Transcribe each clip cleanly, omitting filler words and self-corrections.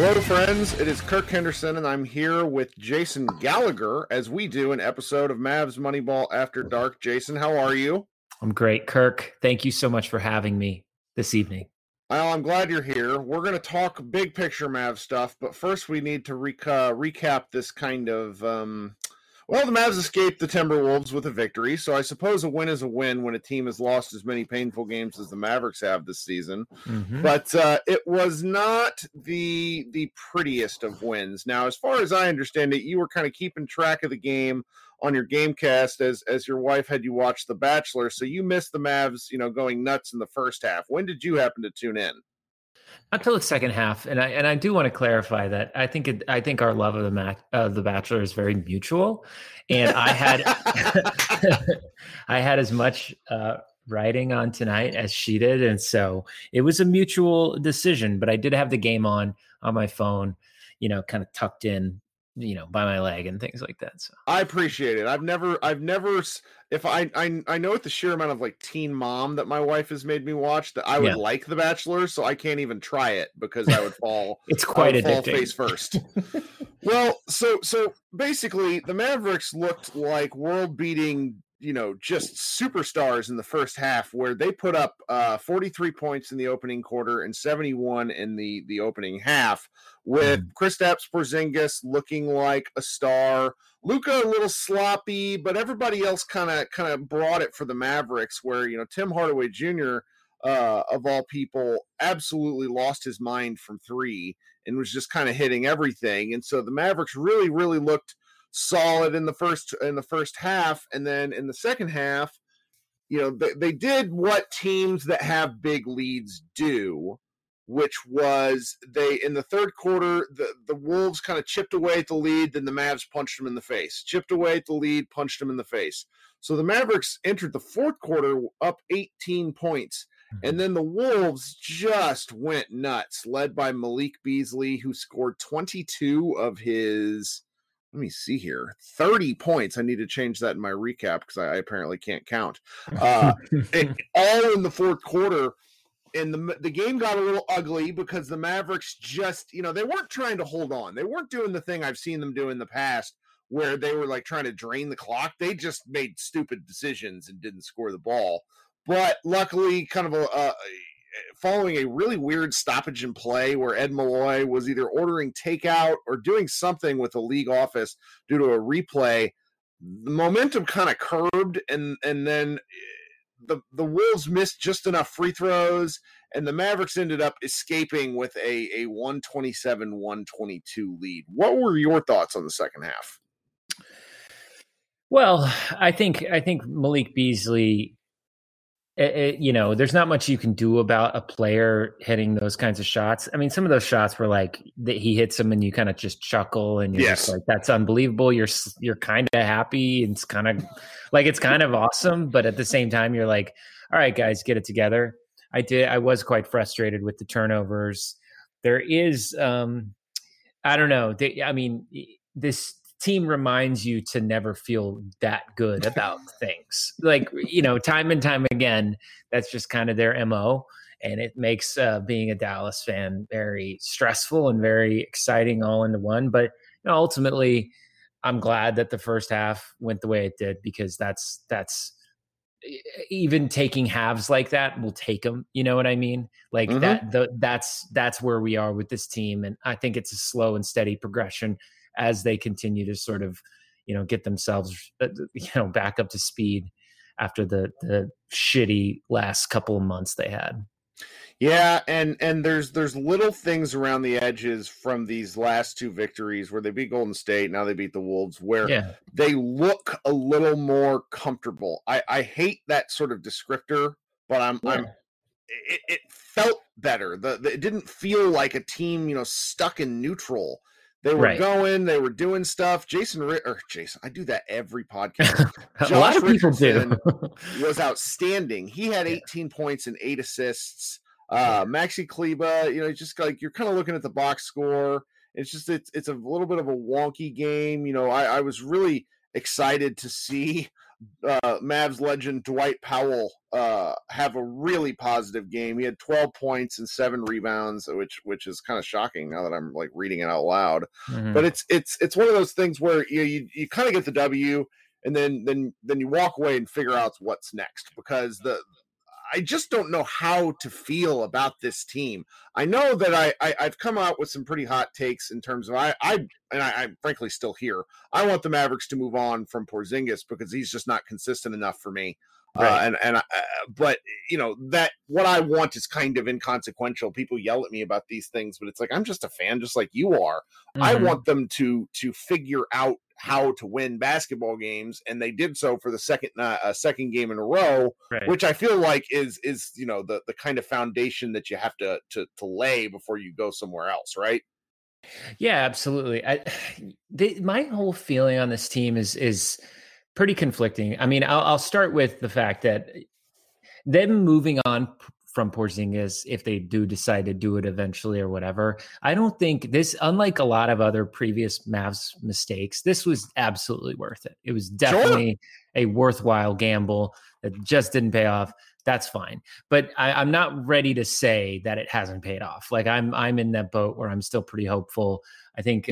Hello, friends. It is Kirk Henderson, and I'm here with Jason Gallagher as we do an episode of Mavs Moneyball After Dark. Jason, how are you? I'm great, Kirk. Thank you so much for having me this evening. Well, I'm glad you're here. We're going to talk big picture Mavs stuff, but first we need to recap this kind of, well, the Mavs escaped the Timberwolves with a victory, so I suppose a win is a win when a team has lost as many painful games as the Mavericks have this season. Mm-hmm. But it was not the prettiest of wins. Now, as far as I understand it, you were kind of keeping track of the game on your GameCast as your wife had you watch The Bachelor, so you missed the Mavs, going nuts in the first half. When did you happen to tune in? Until the second half, and I do want to clarify that I think our love of the Bachelor is very mutual, and I had I had as much writing on tonight as she did, and so it was a mutual decision. But I did have the game on my phone, kind of tucked in, by my leg and things like that. So I appreciate it. I've never. If I know with the sheer amount of like Teen Mom that my wife has made me watch that I would like The Bachelor, so I can't even try it because I would fall. It's quite addicting. Fall face first. Well, so basically, the Mavericks looked like world-beating, just superstars in the first half, where they put up 43 points in the opening quarter and 71 in the opening half, with Kristaps Porzingis looking like a star, Luka a little sloppy, but everybody else kind of brought it for the Mavericks, where Tim Hardaway Jr., of all people, absolutely lost his mind from three and was just kind of hitting everything. And so the Mavericks really, really looked solid in the first half, and then in the second half, they did what teams that have big leads do, which was they, in the third quarter, the Wolves kind of chipped away at the lead, then the Mavs punched them in the face. Chipped away at the lead, punched them in the face. So the Mavericks entered the fourth quarter up 18 points, and then the Wolves just went nuts, led by Malik Beasley, who scored 22 of his... Let me see here. 30 points. I need to change that in my recap because I apparently can't count. All in the fourth quarter. And the game got a little ugly because the Mavericks just, they weren't trying to hold on. They weren't doing the thing I've seen them do in the past where they were like trying to drain the clock. They just made stupid decisions and didn't score the ball. But luckily, kind of following a really weird stoppage in play where Ed Malloy was either ordering takeout or doing something with the league office due to a replay, the momentum kind of curbed, and then the Wolves missed just enough free throws, and the Mavericks ended up escaping with a 127-122 lead. What were your thoughts on the second half? Well, I think Malik Beasley, there's not much you can do about a player hitting those kinds of shots. I mean, some of those shots were like that he hits them and you kind of just chuckle and you're just like, that's unbelievable. You're kind of happy. It's kind of like, it's kind of awesome. But at the same time, you're like, all right, guys, get it together. I was quite frustrated with the turnovers. There is, I don't know. This team reminds you to never feel that good about things. Like, time and time again, that's just kind of their MO. And it makes being a Dallas fan very stressful and very exciting all into one. But ultimately, I'm glad that the first half went the way it did, because that's even taking halves like that, we'll take them. You know what I mean? Like mm-hmm. That's where we are with this team. And I think it's a slow and steady progression as they continue to sort of, get themselves, back up to speed after the shitty last couple of months they had. Yeah, and there's little things around the edges from these last two victories where they beat Golden State, now they beat the Wolves, where they look a little more comfortable. I hate that sort of descriptor, but it felt better. It didn't feel like a team, stuck in neutral. They were going, they were doing stuff. Jason, I do that every podcast. Josh a lot of Richardson people do. was outstanding. He had 18 points and 8 assists. Maxi Kleba, just like you're kind of looking at the box score. It's just it's a little bit of a wonky game. I was really excited to see Mavs legend Dwight Powell have a really positive game. He had 12 points and 7 rebounds, which is kind of shocking now that I'm like reading it out loud. Mm-hmm. But it's one of those things where you kind of get the W, and then you walk away and figure out what's next, because I just don't know how to feel about this team. I know that I've come out with some pretty hot takes in terms of I'm frankly still here. I want the Mavericks to move on from Porzingis because he's just not consistent enough for me. Right. But you know that what I want is kind of inconsequential. People yell at me about these things, but it's like, I'm just a fan, just like you are. Mm-hmm. I want them to figure out how to win basketball games, and they did so for the second game in a row, right, which I feel like is you know the kind of foundation that you have to lay before you go somewhere else, right? Yeah, absolutely. My whole feeling on this team is pretty conflicting. I mean, I'll start with the fact that them moving on from Porzingis, if they do decide to do it eventually or whatever, I don't think this, unlike a lot of other previous Mavs mistakes, this was absolutely worth it. It was definitely a worthwhile gamble that just didn't pay off. That's fine. But I'm not ready to say that it hasn't paid off. Like I'm in that boat where I'm still pretty hopeful. I think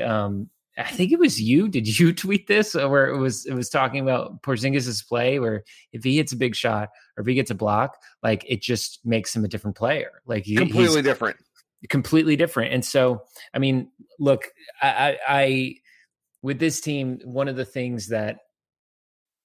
it was you. Did you tweet this where it was talking about Porzingis' play where if he hits a big shot or if he gets a block, like it just makes him a different player. Like completely different. And so, I mean, look, I with this team, one of the things that,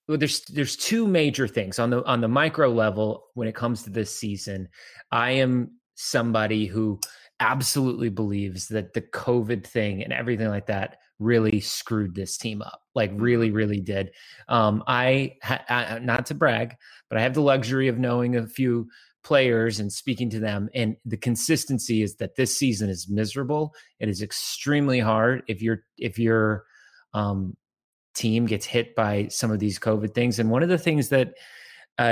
well, there's two major things on the micro level. When it comes to this season, I am somebody who absolutely believes that the COVID thing and everything like that really screwed this team up, like really, really did. I not to brag, but I have the luxury of knowing a few players and speaking to them. And the consistency is that this season is miserable. It is extremely hard. If your team gets hit by some of these COVID things. And one of the things that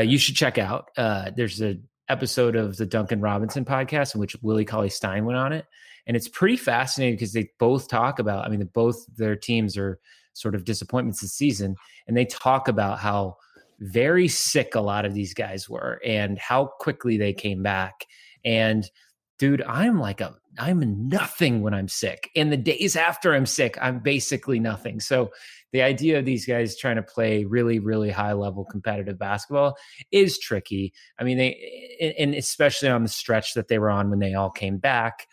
you should check out, there's a episode of the Duncan Robinson podcast in which Willie Cauley Stein went on it. And it's pretty fascinating because they both talk about, I mean, both their teams are sort of disappointments this season. And they talk about how very sick a lot of these guys were and how quickly they came back. And dude, I'm nothing when I'm sick. And the days after I'm sick, I'm basically nothing. So the idea of these guys trying to play really, really high level competitive basketball is tricky. I mean, and especially on the stretch that they were on when they all came back,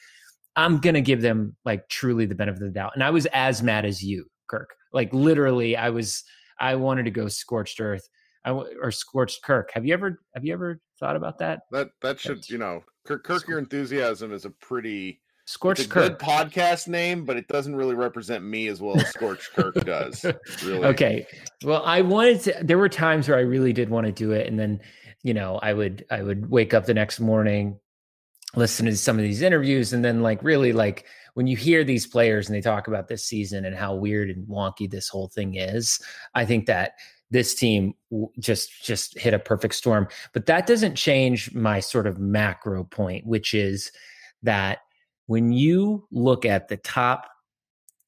I'm going to give them like truly the benefit of the doubt. And I was as mad as you, Kirk. Like literally I wanted to go scorched earth or scorched Kirk. Have you ever thought about that? That should, you know, Kirk, Your Enthusiasm is a pretty scorched Kirk good podcast name, but it doesn't really represent me as well as Scorched Kirk does. Really. Okay. Well, there were times where I really did want to do it. And then, you know, I would wake up the next morning, listen to some of these interviews. And then like, really, like when you hear these players and they talk about this season and how weird and wonky this whole thing is, I think that this team just hit a perfect storm. But that doesn't change my sort of macro point, which is that when you look at the top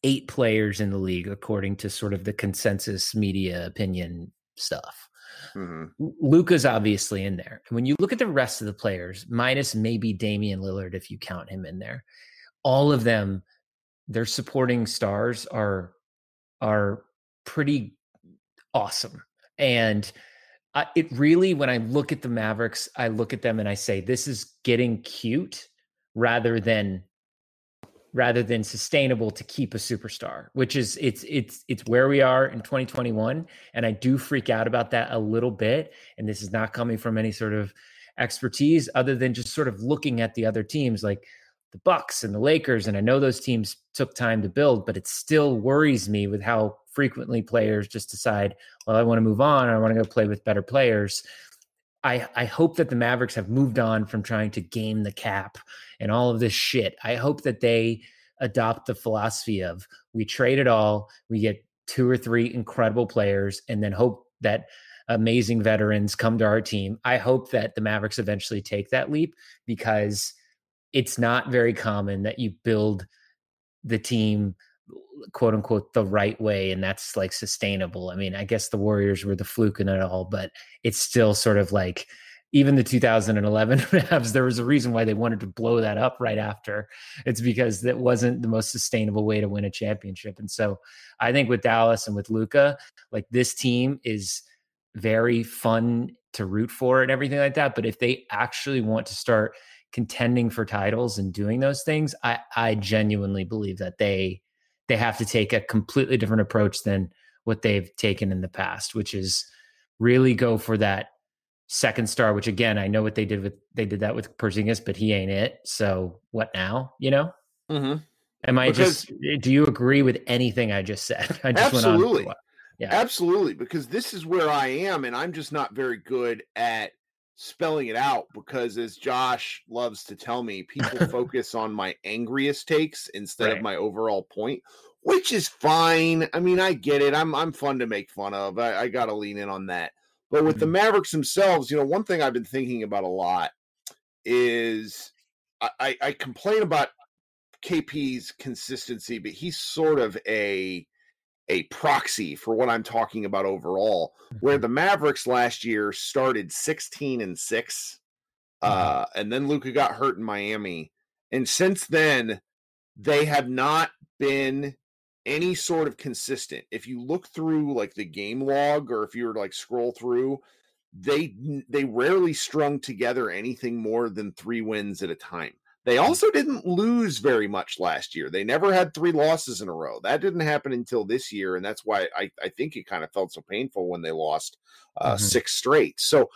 8 players in the league, according to sort of the consensus media opinion stuff, mm-hmm, Luka's obviously in there. And when you look at the rest of the players, minus maybe Damian Lillard, if you count him in there, all of them, their supporting stars are pretty awesome. And it really, when I look at the Mavericks, I look at them and I say, this is getting cute rather than sustainable to keep a superstar, which is it's where we are in 2021. And I do freak out about that a little bit. And this is not coming from any sort of expertise other than just sort of looking at the other teams like the Bucks and the Lakers. And I know those teams took time to build, but it still worries me with how frequently players just decide, well, I want to move on. I want to go play with better players. I hope that the Mavericks have moved on from trying to game the cap and all of this shit. I hope that they adopt the philosophy of we trade it all, we get 2 or 3 incredible players, and then hope that amazing veterans come to our team. I hope that the Mavericks eventually take that leap, because it's not very common that you build the team quote unquote, the right way. And that's like sustainable. I mean, I guess the Warriors were the fluke in it all, but it's still sort of like even the 2011 Mavs, there was a reason why they wanted to blow that up right after. It's because that wasn't the most sustainable way to win a championship. And so I think with Dallas and with Luka, like this team is very fun to root for and everything like that. But if they actually want to start contending for titles and doing those things, I genuinely believe that they have to take a completely different approach than what they've taken in the past, which is really go for that second star, which again, I know what they did that with Porzingis, but he ain't it. So what now, you know? Mm-hmm. Do you agree with anything I just said? I just absolutely. Went on. Yeah, absolutely. Because this is where I am. And I'm just not very good at spelling it out because, as Josh loves to tell me, people focus on my angriest takes instead of my overall point, which is fine. I mean, I get it. I'm fun to make fun of. I got to lean in on that. But with the Mavericks themselves, you know, one thing I've been thinking about a lot is I complain about KP's consistency, but he's sort of a proxy for what I'm talking about overall, where the Mavericks last year started 16-6, and then Luka got hurt in Miami. And since then, they have not been any sort of consistent. If you look through like the game log, or if you were to like scroll through, they rarely strung together anything more than 3 wins at a time. They also didn't lose very much last year. They never had 3 losses in a row. That didn't happen until this year, and that's why I think it kind of felt so painful when they lost 6 straight. So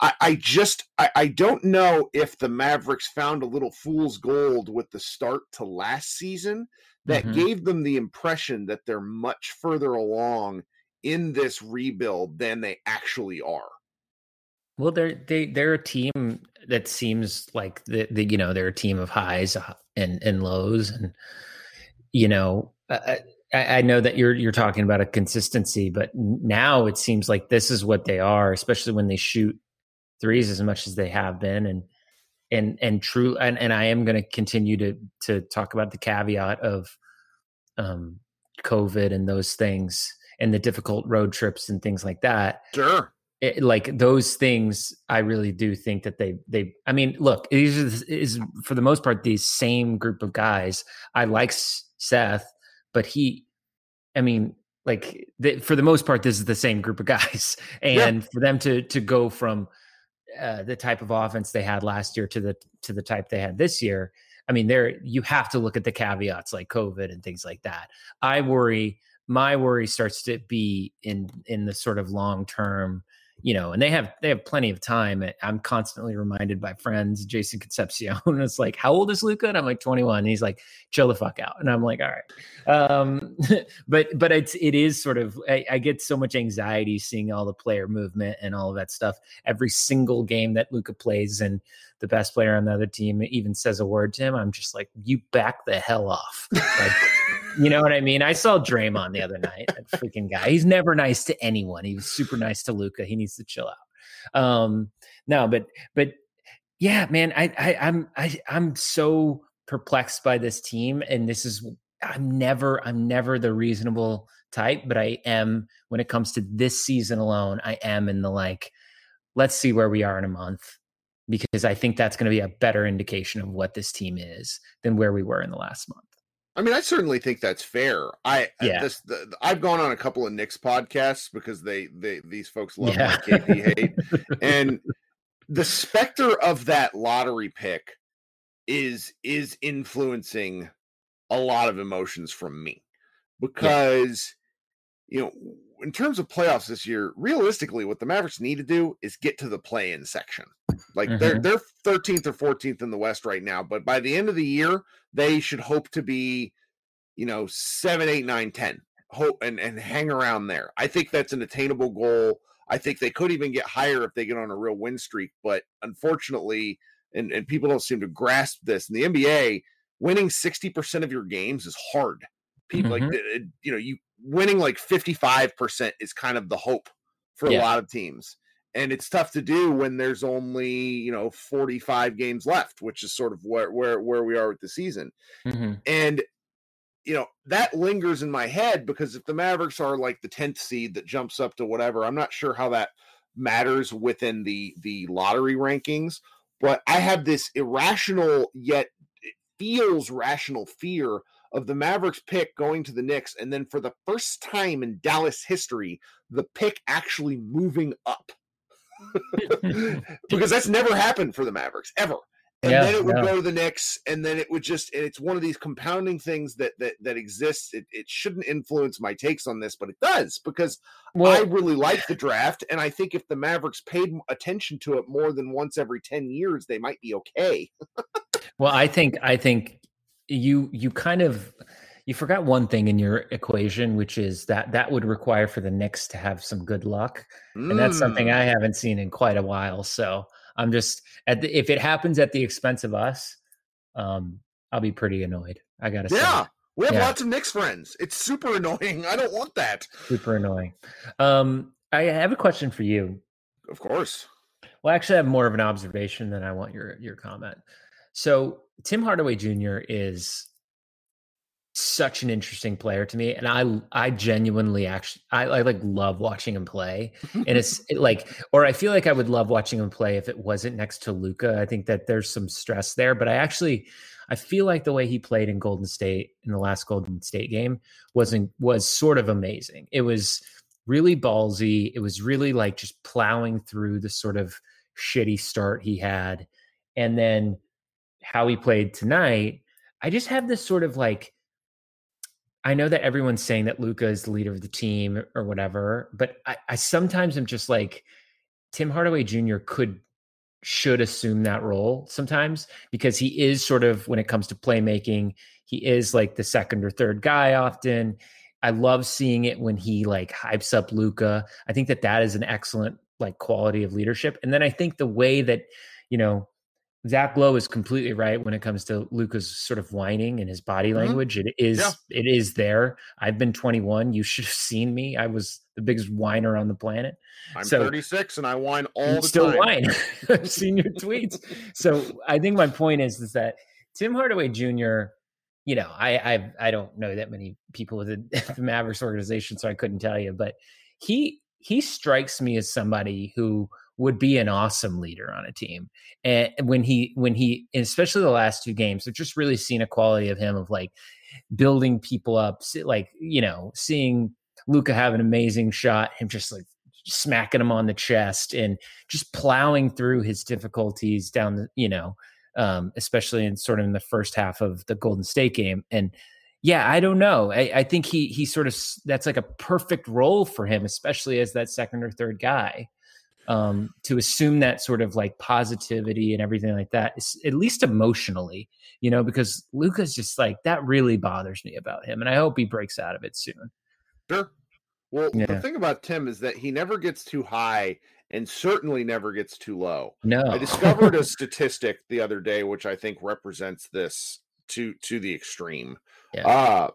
I don't know if the Mavericks found a little fool's gold with the start to last season that gave them the impression that they're much further along in this rebuild than they actually are. Well, they're a team that seems like you know, they're a team of highs and lows, and you know, I know that you're talking about a consistency, but now it seems like this is what they are, especially when they shoot threes as much as they have been, and I am going to continue to talk about the caveat of COVID and those things and the difficult road trips and things like that. Sure. Like those things, I really do think that they I mean, look, is for the most part, these same group of guys. I like Seth, but for the most part, this is the same group of guys. And for them to go from the type of offense they had last year to the type they had this year. I mean, you have to look at the caveats like COVID and things like that. My worry starts to be in the sort of long-term, you know, and they have plenty of time. I'm constantly reminded by friends, Jason Concepcion, and it's like, how old is Luka? And I'm like 21. And he's like, chill the fuck out. And I'm like, all right. But it is sort of, I get so much anxiety seeing all the player movement and all of that stuff. Every single game that Luka plays and the best player on the other team even says a word to him, I'm just like, you back the hell off. Like, you know what I mean? I saw Draymond the other night, that freaking guy. He's never nice to anyone. He was super nice to Luka. He needs to chill out. But yeah, man, I'm so perplexed by this team, and this is I'm never the reasonable type, but I am when it comes to this season alone. I am in the like, let's see where we are in a month, because I think that's going to be a better indication of what this team is than where we were in the last month. I mean, I certainly think that's fair. I've gone on a couple of Knicks podcasts because these folks love my KP hate, and the specter of that lottery pick is influencing a lot of emotions from me because you know, in terms of playoffs this year, realistically, what the Mavericks need to do is get to the play-in section. Like they're 13th or 14th in the West right now, but by the end of the year, they should hope to be, you know, 7, 8, 9, 10. Hope and hang around there. I think that's an attainable goal. I think they could even get higher if they get on a real win streak, but unfortunately, and people don't seem to grasp this, in the NBA, winning 60% of your games is hard. People like, you know, you winning like 55% is kind of the hope for a lot of teams. And it's tough to do when there's only, you know, 45 games left, which is sort of where we are with the season. And you know, that lingers in my head, because if the Mavericks are like the 10th seed that jumps up to whatever, I'm not sure how that matters within the lottery rankings, but I have this irrational, yet it feels rational, fear of the Mavericks pick going to the Knicks, and then for the first time in Dallas history, the pick actually moving up. Because that's never happened for the Mavericks, ever. And then it would go to the Knicks, and then it would just, and it's one of these compounding things that exists. It shouldn't influence my takes on this, but it does, because I really like the draft, and I think if the Mavericks paid attention to it more than once every 10 years, they might be okay. Well, I think you kind of, you forgot one thing in your equation, which is that would require for the Knicks to have some good luck. And that's something I haven't seen in quite a while. So I'm just if it happens at the expense of us, I'll be pretty annoyed. I gotta say. Yeah, we have lots of Knicks friends. It's super annoying. I don't want that. Super annoying. I have a question for you. Of course. Well, actually, I have more of an observation than I want your comment. So Tim Hardaway Jr. is such an interesting player to me, and I genuinely actually I like love watching him play, and I feel like I would love watching him play if it wasn't next to Luka. I think that there's some stress there, but I feel like the way he played in Golden State in the last Golden State game was sort of amazing. It was really ballsy. It was really like just plowing through the sort of shitty start he had, and then how he played tonight. I just have this sort of like, I know that everyone's saying that Luka is the leader of the team or whatever, but I sometimes am just like, Tim Hardaway Jr. should assume that role sometimes, because he is sort of, when it comes to playmaking, he is like the second or third guy often. I love seeing it when he like hypes up Luka. I think that is an excellent like quality of leadership. And then I think the way that, you know, Zach Lowe is completely right when it comes to Luka's sort of whining and his body language. It is, It is there. I've been 21. You should have seen me. I was the biggest whiner on the planet. I'm 36 and I whine all the time. Still whine. I've seen your tweets. So I think my point is that Tim Hardaway Jr., you know, I don't know that many people within the Mavericks organization, so I couldn't tell you, but he strikes me as somebody who would be an awesome leader on a team. And when he, especially the last two games, I've just really seen a quality of him of like building people up, like, you know, seeing Luka have an amazing shot, him just like smacking him on the chest and just plowing through his difficulties down the, you know, especially in sort of in the first half of the Golden State game. And yeah, I don't know. I think he sort of, that's like a perfect role for him, especially as that second or third guy. To assume that sort of like positivity and everything like that, at least emotionally, you know, because Luka's just like, that really bothers me about him. And I hope he breaks out of it soon. Sure. Well, The thing about Tim is that he never gets too high and certainly never gets too low. No. I discovered a statistic the other day, which I think represents this to the extreme. Yeah.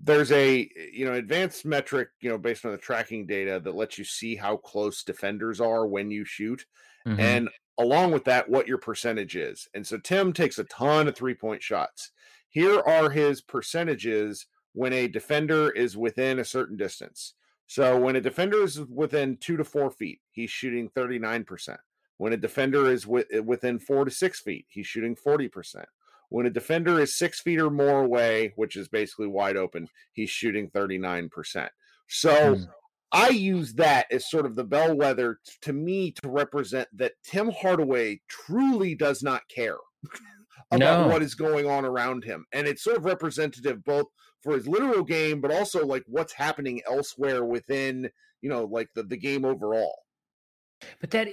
There's a, you know, advanced metric, you know, based on the tracking data that lets you see how close defenders are when you shoot. Mm-hmm. And along with that, what your percentage is. And so Tim takes a ton of 3-point shots. Here are his percentages when a defender is within a certain distance. So when a defender is within 2 to 4 feet, he's shooting 39%. When a defender is within 4 to 6 feet, he's shooting 40%. When a defender is 6 feet or more away, which is basically wide open, he's shooting 39%. So I use that as sort of the bellwether to me to represent that Tim Hardaway truly does not care about what is going on around him. And it's sort of representative both for his literal game, but also like what's happening elsewhere within, you know, like the game overall. But that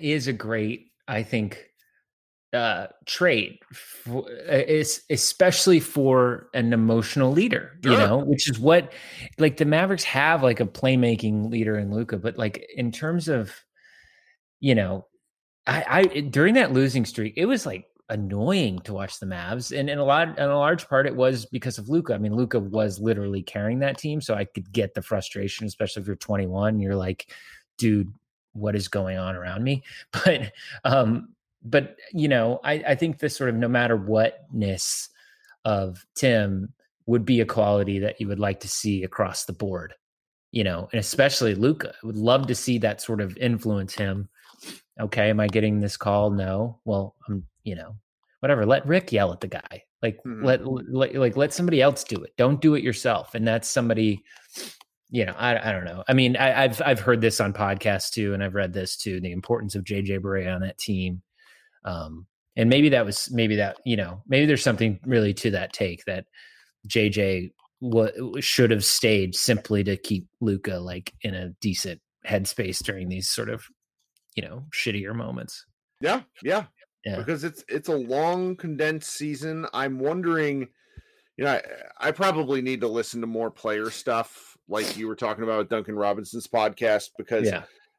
is a great, I think, trait, is especially for an emotional leader, you know, which is what like the Mavericks have, like a playmaking leader in Luka. But like in terms of, you know, I during that losing streak, it was like annoying to watch the Mavs, and in a large part it was because of Luka. I mean, Luka was literally carrying that team, so I could get the frustration, especially if you're 21, you're like, dude, what is going on around me? But you know, I think this sort of no matter whatness of Tim would be a quality that you would like to see across the board, you know, and especially Luka. I would love to see that sort of influence him. Okay, am I getting this call? No. Well, I'm, you know, whatever. Let Rick yell at the guy. Like, let somebody else do it. Don't do it yourself. And that's somebody, you know, I don't know. I mean, I've heard this on podcasts too, and I've read this too. The importance of JJ Baret on that team. And maybe there's something really to that take that JJ should have stayed simply to keep Luka like in a decent headspace during these sort of, you know, shittier moments. Yeah. Because it's a long condensed season. I'm wondering, you know, I probably need to listen to more player stuff like you were talking about with Duncan Robinson's podcast, because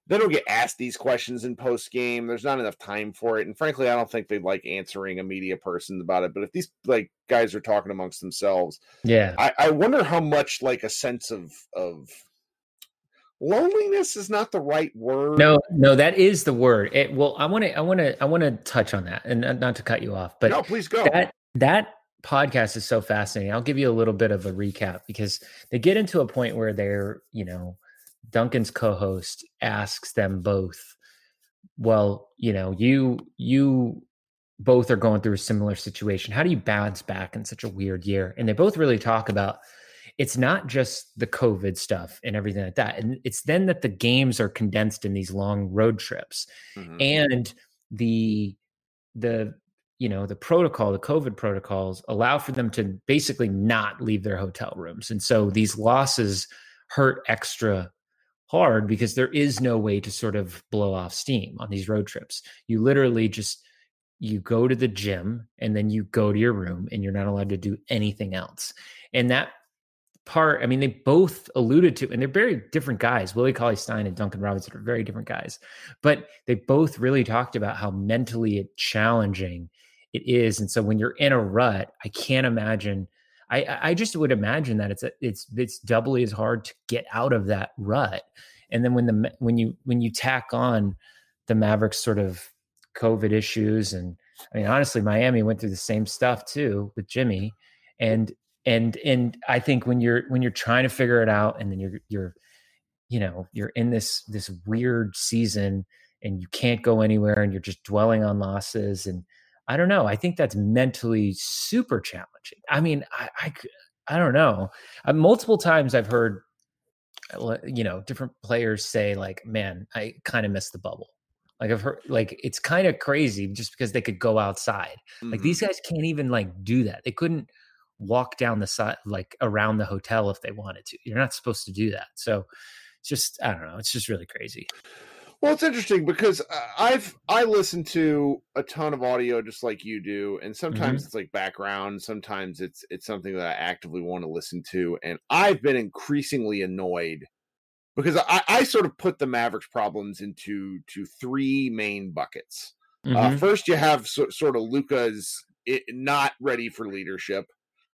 they don't get asked these questions in post game. There's not enough time for it. And frankly, I don't think they'd like answering a media person about it. But if these like guys are talking amongst themselves, I wonder how much like a sense of loneliness is not the right word. No, that is the word. I want to touch on that, and not to cut you off, but no, please go. That podcast is so fascinating. I'll give you a little bit of a recap, because they get into a point where they're, you know, Duncan's co-host asks them both, well, you know, you both are going through a similar situation. How do you bounce back in such a weird year? And they both really talk about, it's not just the COVID stuff and everything like that. And it's then that the games are condensed in these long road trips, and the, you know, the protocol, the COVID protocols allow for them to basically not leave their hotel rooms. And so these losses hurt extra hard because there is no way to sort of blow off steam on these road trips. You literally just, you go to the gym and then you go to your room, and you're not allowed to do anything else. And that part, I mean, they both alluded to, and they're very different guys. Willie Cauley Stein and Duncan Robinson are very different guys, but they both really talked about how mentally challenging it is. And so when you're in a rut, I can't imagine. I just would imagine that it's doubly as hard to get out of that rut. And then when you tack on the Mavericks sort of COVID issues, and I mean, honestly, Miami went through the same stuff too with Jimmy, and I think when you're trying to figure it out, and then you're in this weird season, and you can't go anywhere, and you're just dwelling on losses, and I don't know. I think that's mentally super challenging. I mean, I don't know. Multiple times I've heard, you know, different players say like, "Man, I kind of miss the bubble." Like I've heard, like it's kind of crazy just because they could go outside. Like these guys can't even like do that. They couldn't walk down the side, like around the hotel if they wanted to. You're not supposed to do that. So it's just, I don't know. It's just really crazy. Well, it's interesting because I listen to a ton of audio just like you do. And sometimes it's like background. Sometimes it's something that I actively want to listen to. And I've been increasingly annoyed because I sort of put the Mavericks problems into three main buckets. First, you have sort of Luka's not ready for leadership.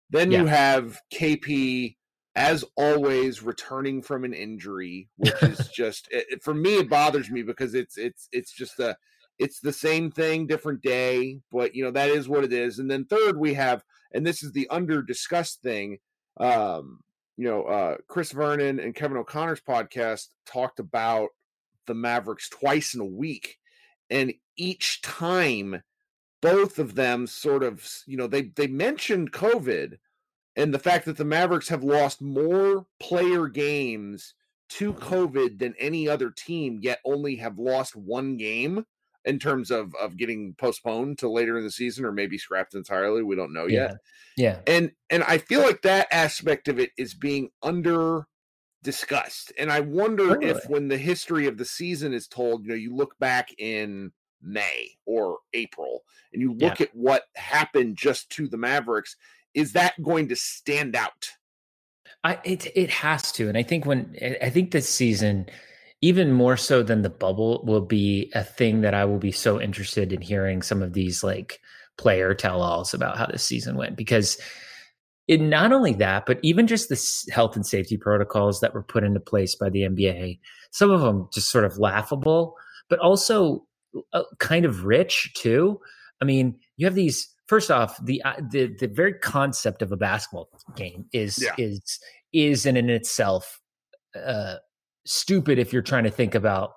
Then you have KP, as always, returning from an injury, which is just for me, it bothers me because it's the same thing, different day. But, you know, that is what it is. And then third, we have, and this is the under discussed thing. Chris Vernon and Kevin O'Connor's podcast talked about the Mavericks twice in a week, and each time both of them sort of, you know, they mentioned COVID and the fact that the Mavericks have lost more player games to COVID than any other team, yet only have lost one game in terms of getting postponed to later in the season or maybe scrapped entirely. We don't know yet. Yeah. And I feel like that aspect of it is being under discussed. And I wonder if when the history of the season is told, you know, you look back in May or April and you look at what happened just to the Mavericks, is that going to stand out? It has to. And I think this season, even more so than the bubble, will be a thing that I will be so interested in hearing some of these like player tell-alls about how this season went, because it not only that, but even just the health and safety protocols that were put into place by the NBA, some of them just sort of laughable, but also kind of rich too. I mean, you have these First off, the very concept of a basketball game is in itself stupid if you're trying to think about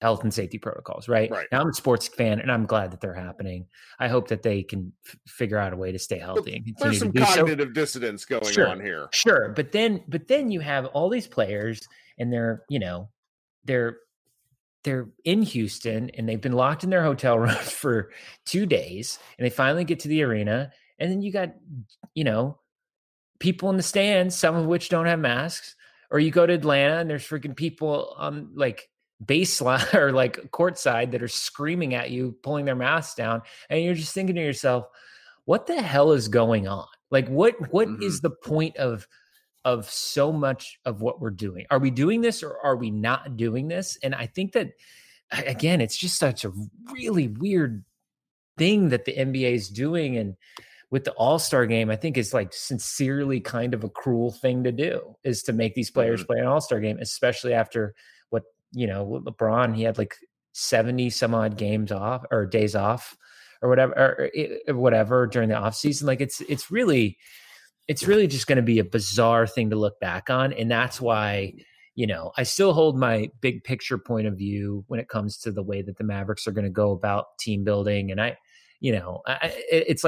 health and safety protocols, right? Now, I'm a sports fan, and I'm glad that they're happening. I hope that they can figure out a way to stay healthy. And there's some cognitive dissonance going on here. Sure, but then you have all these players, and they're in Houston, and they've been locked in their hotel rooms for 2 days, and they finally get to the arena, and then you got people in the stands, some of which don't have masks, or you go to Atlanta, and there's freaking people on baseline or courtside that are screaming at you, pulling their masks down, and you're just thinking to yourself, what the hell is going on? What mm-hmm. is the point of so much of what we're doing? Are we doing this or are we not doing this? And I think that, again, it's just such a really weird thing that the NBA is doing, and with the All-Star game, I think it's sincerely kind of a cruel thing to do, is to make these players play an All-Star game, especially after LeBron, he had 70 some odd games off or days off or whatever during the off season. It's really just going to be a bizarre thing to look back on. And that's why, I still hold my big picture point of view when it comes to the way that the Mavericks are going to go about team building. And I think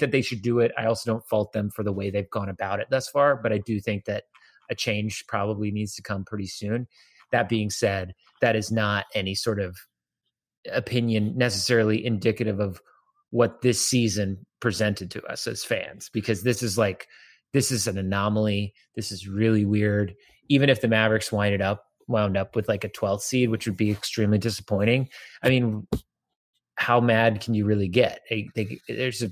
that they should do it. I also don't fault them for the way they've gone about it thus far, but I do think that a change probably needs to come pretty soon. That being said, that is not any sort of opinion necessarily indicative of what this season presented to us as fans, because this is an anomaly. This is really weird. Even if the Mavericks wound up with a 12th seed, which would be extremely disappointing. I mean, how mad can you really get? There's a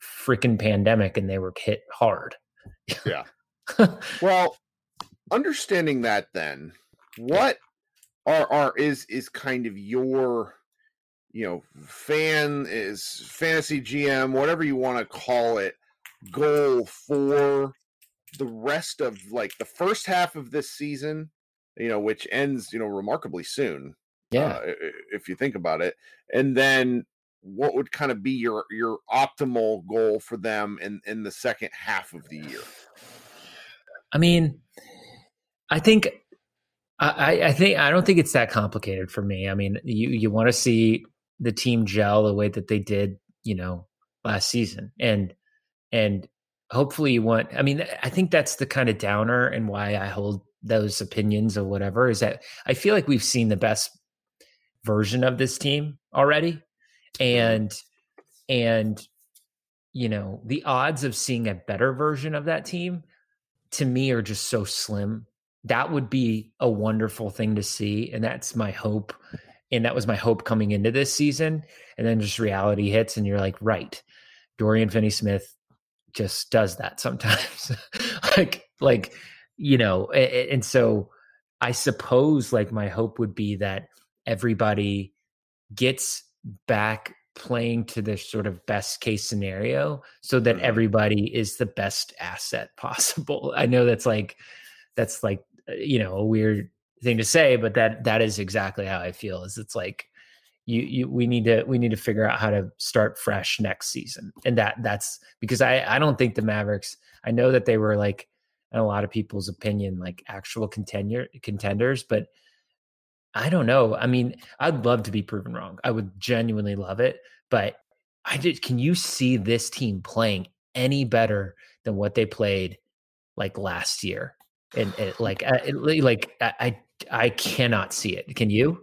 freaking pandemic and they were hit hard. Yeah. Well, understanding that then, what is kind of your, fantasy GM, whatever you want to call it, goal for the rest of the first half of this season, which ends, remarkably soon. Yeah. If you think about it, and then what would kind of be your optimal goal for them in the second half of the year? I mean, I don't think it's that complicated for me. I mean, you want to see the team gel the way that they did, last season, and hopefully you want. I mean, I think that's the kind of downer and why I hold those opinions or whatever, is that I feel like we've seen the best version of this team already, and the odds of seeing a better version of that team to me are just so slim. That would be a wonderful thing to see. And that's my hope. And that was my hope coming into this season. And then just reality hits and you're right. Dorian Finney-Smith just does that sometimes. And so I suppose my hope would be that everybody gets back playing to the sort of best case scenario so that everybody is the best asset possible. I know that's a weird thing to say, but that is exactly how I feel. Is it's we need to figure out how to start fresh next season. And that's because I don't think the Mavericks, I know that they were in a lot of people's opinion, actual contenders, but I don't know. I mean, I'd love to be proven wrong. I would genuinely love it, but can you see this team playing any better than what they played last year? And I cannot see it. Can you?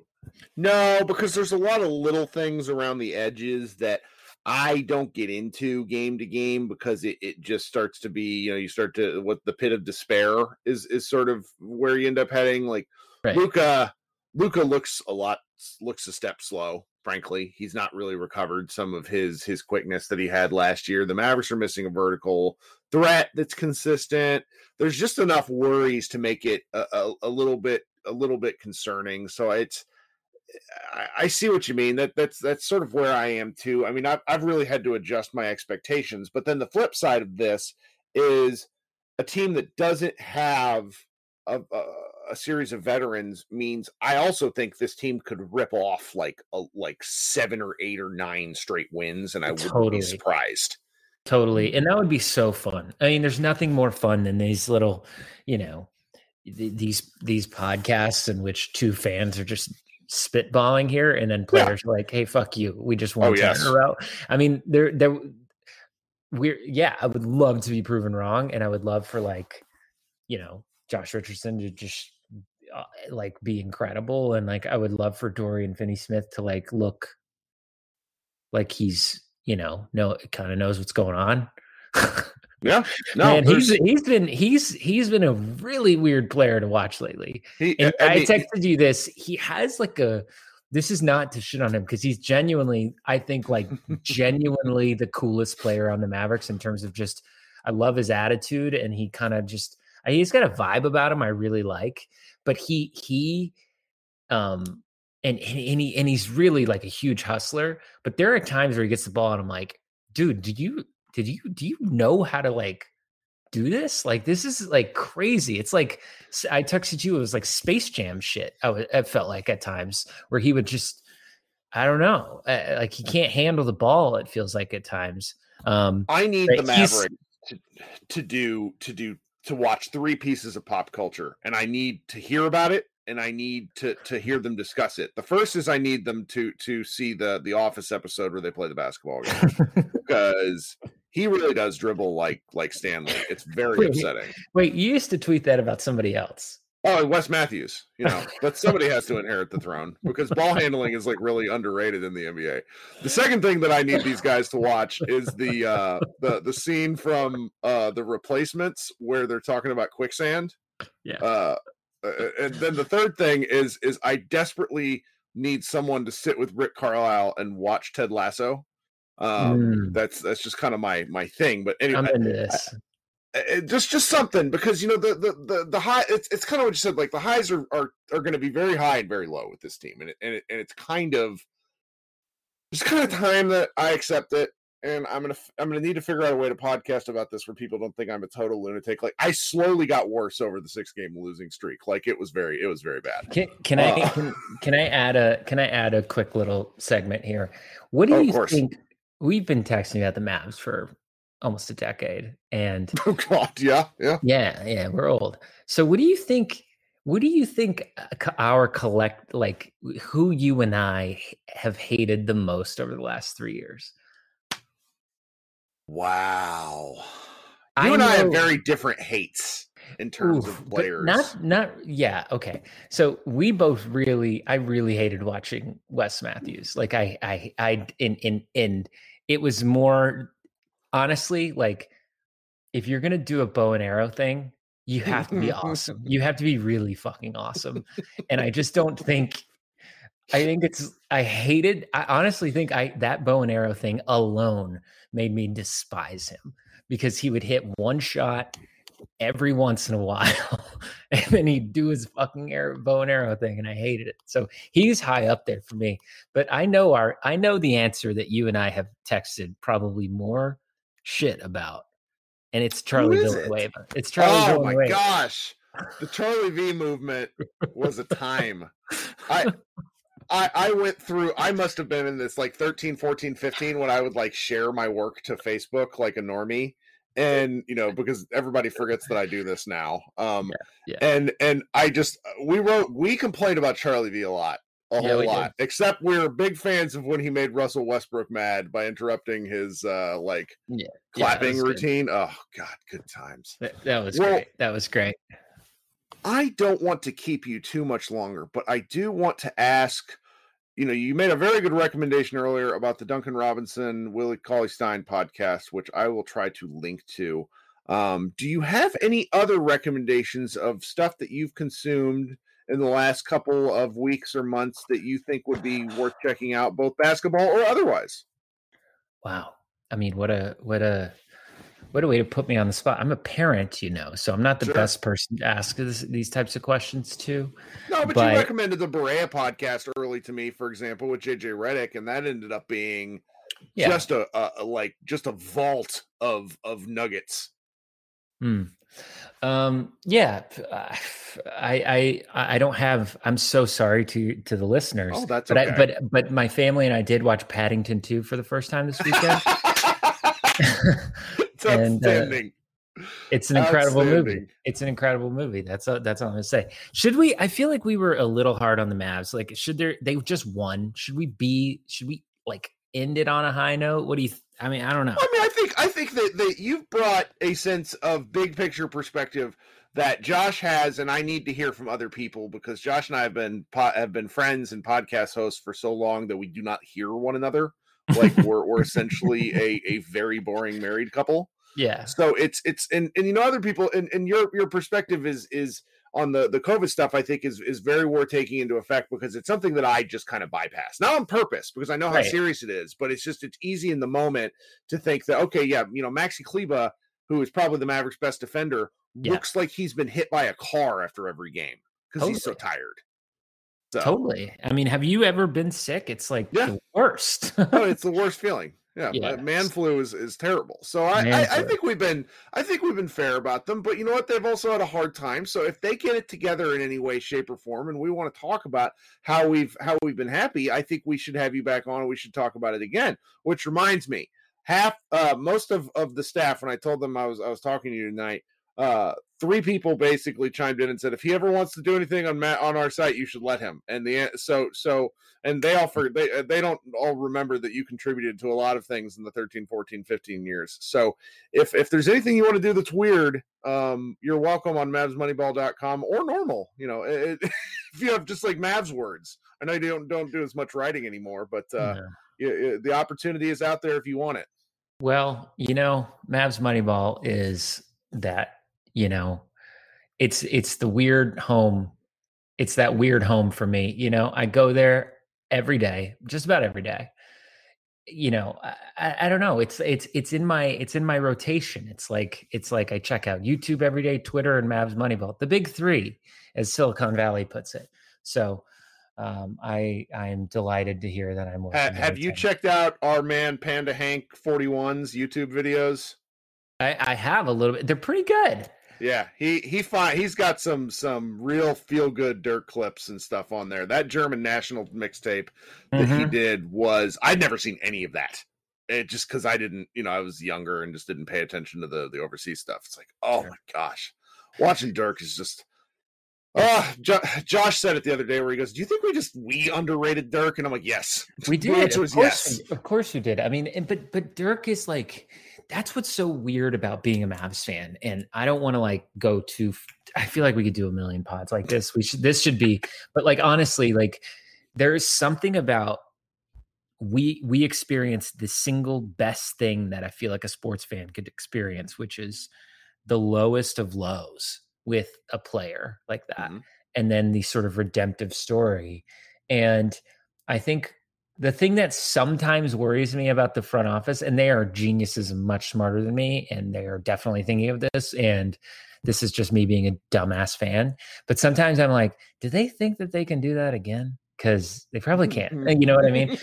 No, because there's a lot of little things around the edges that I don't get into game to game, because it just starts to be, you start to, what the pit of despair is sort of where you end up heading. Right. Luka looks a step slow. Frankly, he's not really recovered some of his quickness that he had last year. The Mavericks are missing a vertical threat that's consistent. There's just enough worries to make it a little bit concerning. So I see what you mean. That's sort of where I am too. I mean, I've really had to adjust my expectations. But then the flip side of this is a team that doesn't have a a series of veterans means I also think this team could rip off like 7 or 8 or 9 straight wins, and I wouldn't be surprised. Totally. And that would be so fun. I mean, there's nothing more fun than these little, you know, these podcasts in which two fans are just spitballing here, and then players are like, hey, fuck you, we just won 10 in a row. I mean, I would love to be proven wrong, and I would love for, like, you know, Josh Richardson to just like be incredible, and like I would love for Dorian Finney-Smith to like look like he's, you know, kind of knows what's going on. Yeah, no, man, he's been a really weird player to watch lately. I texted you this. He has like a. This is not to shit on him, because he's genuinely, I think, like genuinely the coolest player on the Mavericks in terms of just. I love his attitude, and he kind of just. He's got a vibe about him I really like, but he he's really like a huge hustler. But there are times where he gets the ball, and I'm like, dude, do you know how to like do this? Like, this is like crazy. It's like, I texted you, it was like Space Jam shit. I felt like at times where he would just, I don't know, like he can't handle the ball. It feels like at times. I need the Mavericks to watch 3 pieces of pop culture, and I need to hear about it, and I need to hear them discuss it. The first is I need them to see the Office episode where they play the basketball game, because he really does dribble like Stanley. It's very upsetting. Wait, you used to tweet that about somebody else. Oh, Wes Matthews, you know, but somebody has to inherit the throne, because ball handling is like really underrated in the NBA. The second thing that I need these guys to watch is the scene from The Replacements where they're talking about quicksand. Yeah. And then the third thing is I desperately need someone to sit with Rick Carlisle and watch Ted Lasso. That's just kind of my thing. But anyway, I'm into this. Just something, because, you know, the high, it's kind of what you said, like the highs are going to be very high and very low with this team, and it's kind of time that I accept it, and I'm gonna need to figure out a way to podcast about this where people don't think I'm a total lunatic. Like, I slowly got worse over the 6-game losing streak. Like, it was very bad. Can I add a quick little segment here? What do you think? We've been texting about the Mavs for almost a decade, and we're old. So what do you think our collect, like, who you and I have hated the most over the last 3 years? Wow. I have very different hates in terms of players. Okay. So we both I really hated watching Wes Matthews. Like, it was more, honestly, like, if you're going to do a bow and arrow thing, you have to be awesome. You have to be really fucking awesome. And I just don't think, I honestly think that bow and arrow thing alone made me despise him, because he would hit one shot every once in a while, and then he'd do his fucking bow and arrow thing, and I hated it. So he's high up there for me. But I know the answer that you and I have texted probably more shit about, and it's Charlie Dillard-Waver. It's Charlie. Oh my gosh, the Charlie V movement was a time. I went through, I must have been in this like 13, 14, 15 when I would like share my work to Facebook like a normie. And, you know, because everybody forgets that I do this now. And I just, we complained about Charlie V a whole lot, except we're big fans of when he made Russell Westbrook mad by interrupting his clapping routine. Good. Oh God, good times. That was great. I don't want to keep you too much longer, but I do want to ask, you know, you made a very good recommendation earlier about the Duncan Robinson, Willie Cauley Stein podcast, which I will try to link to. Do you have any other recommendations of stuff that you've consumed in the last couple of weeks or months that you think would be worth checking out, both basketball or otherwise? Wow. I mean, what a way to put me on the spot. I'm a parent, you know, so I'm not the best person to ask these types of questions to. No, but you recommended the Berea podcast early to me, for example, with JJ Redick, and that ended up being just a vault of nuggets. Yeah, I don't have, I'm so sorry to the listeners, but okay. But my family and I did watch Paddington 2 for the first time this weekend. It's outstanding. It's an incredible movie. It's an incredible movie. That's all I'm going to say. Should we, I feel like we were a little hard on the Mavs. Like, should there, they just won. Should we like end it on a high note? What do you think? I mean, I don't know. I mean, I think that you've brought a sense of big picture perspective that Josh has, and I need to hear from other people because Josh and I have been friends and podcast hosts for so long that we do not hear one another. Like we're essentially a very boring married couple. Yeah. So it's and you know, other people and your perspective is on the COVID stuff, I think is very worth taking into effect because it's something that I just kind of bypass, not on purpose, because I know how serious it is, but it's easy in the moment to think that, okay, yeah, you know, Maxi Kleba, who is probably the Mavericks' best defender, looks like he's been hit by a car after every game because he's so tired. So. Totally. I mean, have you ever been sick? It's like the worst. No, it's the worst feeling. Yeah, yes. Man flu is terrible. So I think we've been fair about them, but you know what? They've also had a hard time. So if they get it together in any way, shape, or form, and we want to talk about how we've been happy, I think we should have you back on and we should talk about it again. Which reminds me, most of the staff, when I told them I was talking to you tonight, three people basically chimed in and said, if he ever wants to do anything on our site, you should let him. And they don't all remember that you contributed to a lot of things in the 13, 14, 15 years. So if there's anything you want to do that's weird, you're welcome on MavsMoneyball.com or normal. You know, if you have just like Mavs words, I know you don't do as much writing anymore, but the opportunity is out there if you want it. Well, you know, Mavs Moneyball is that. You know, it's the weird home. It's that weird home for me. You know, I go there every day, just about every day. You know, I don't know. It's in my rotation. It's like I check out YouTube every day, Twitter and Mavs Moneyball, the big three, as Silicon Valley puts it. So I'm delighted to hear that I'm working. Have you checked out our man Panda Hank 41's YouTube videos? I have a little bit. They're pretty good. Yeah, he's got some real feel good Dirk clips and stuff on there. That German national mixtape that he did was, I'd never seen any of that. It just because I didn't, you know, I was younger and just didn't pay attention to the overseas stuff. It's like, my gosh, watching Dirk is just. Josh said it the other day where he goes, do you think we underrated Dirk? And I'm like, yes, we did. The answer is yes. Of course you did. I mean, but Dirk is like, that's what's so weird about being a Mavs fan. And I don't want to like go too, I feel like we could do a million pods like this. This should be, but like, honestly, like there is something about we experienced the single best thing that I feel like a sports fan could experience, which is the lowest of lows with a player like that. And then the sort of redemptive story. And I think the thing that sometimes worries me about the front office, and they are geniuses and much smarter than me, and they are definitely thinking of this, and this is just me being a dumbass fan, but sometimes I'm like, do they think that they can do that again? Because they probably can't. You know what I mean?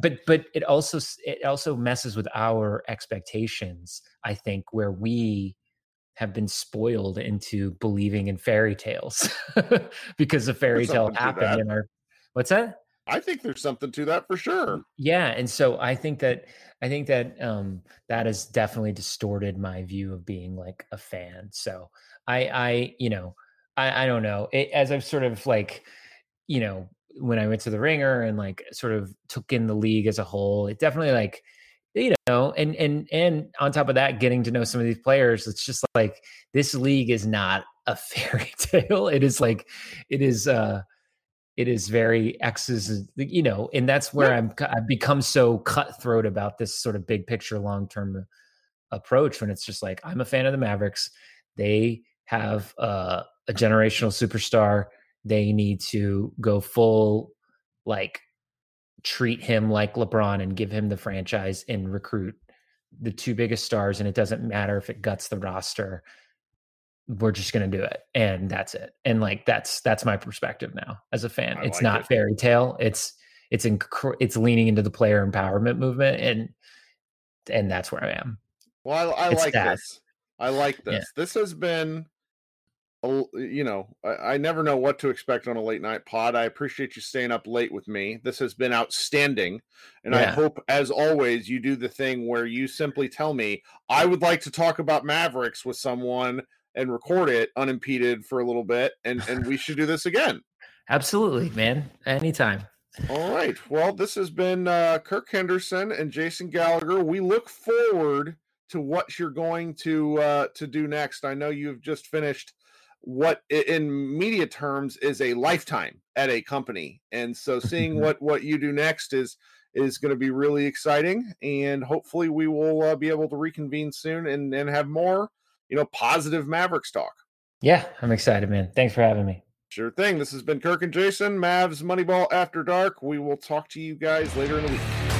But it also messes with our expectations, I think, where we have been spoiled into believing in fairy tales because a fairy tale happened in our, what's that? I think there's something to that for sure. Yeah. And so I think that that has definitely distorted my view of being like a fan. So I don't know, as I've sort of like, you know, when I went to the Ringer and like sort of took in the league as a whole, it definitely like, you know, and on top of that, getting to know some of these players, it's just like, this league is not a fairy tale. It is like, it is very X's, you know, and that's where I've become so cutthroat about this sort of big picture, long-term approach when it's just like, I'm a fan of the Mavericks. They have a generational superstar. They need to go full, like treat him like LeBron and give him the franchise and recruit the two biggest stars. And it doesn't matter if it guts the roster. We're just going to do it. And that's it. And like, that's my perspective now as a fan. It's not fairy tale. It's leaning into the player empowerment movement. And that's where I am. Well, I like this. I like this. Yeah. This has been, you know, I never know what to expect on a late night pod. I appreciate you staying up late with me. This has been outstanding. And I hope, as always, you do the thing where you simply tell me, I would like to talk about Mavericks with someone and record it unimpeded for a little bit. And we should do this again. Absolutely, man. Anytime. All right. Well, this has been Kirk Henderson and Jason Gallagher. We look forward to what you're going to do next. I know you've just finished what in media terms is a lifetime at a company. And so seeing what you do next is going to be really exciting. And hopefully we will be able to reconvene soon and have more, you know, positive Mavericks talk. Yeah, I'm excited, man. Thanks for having me. Sure thing. This has been Kirk and Jason, Mavs Moneyball After Dark. We will talk to you guys later in the week.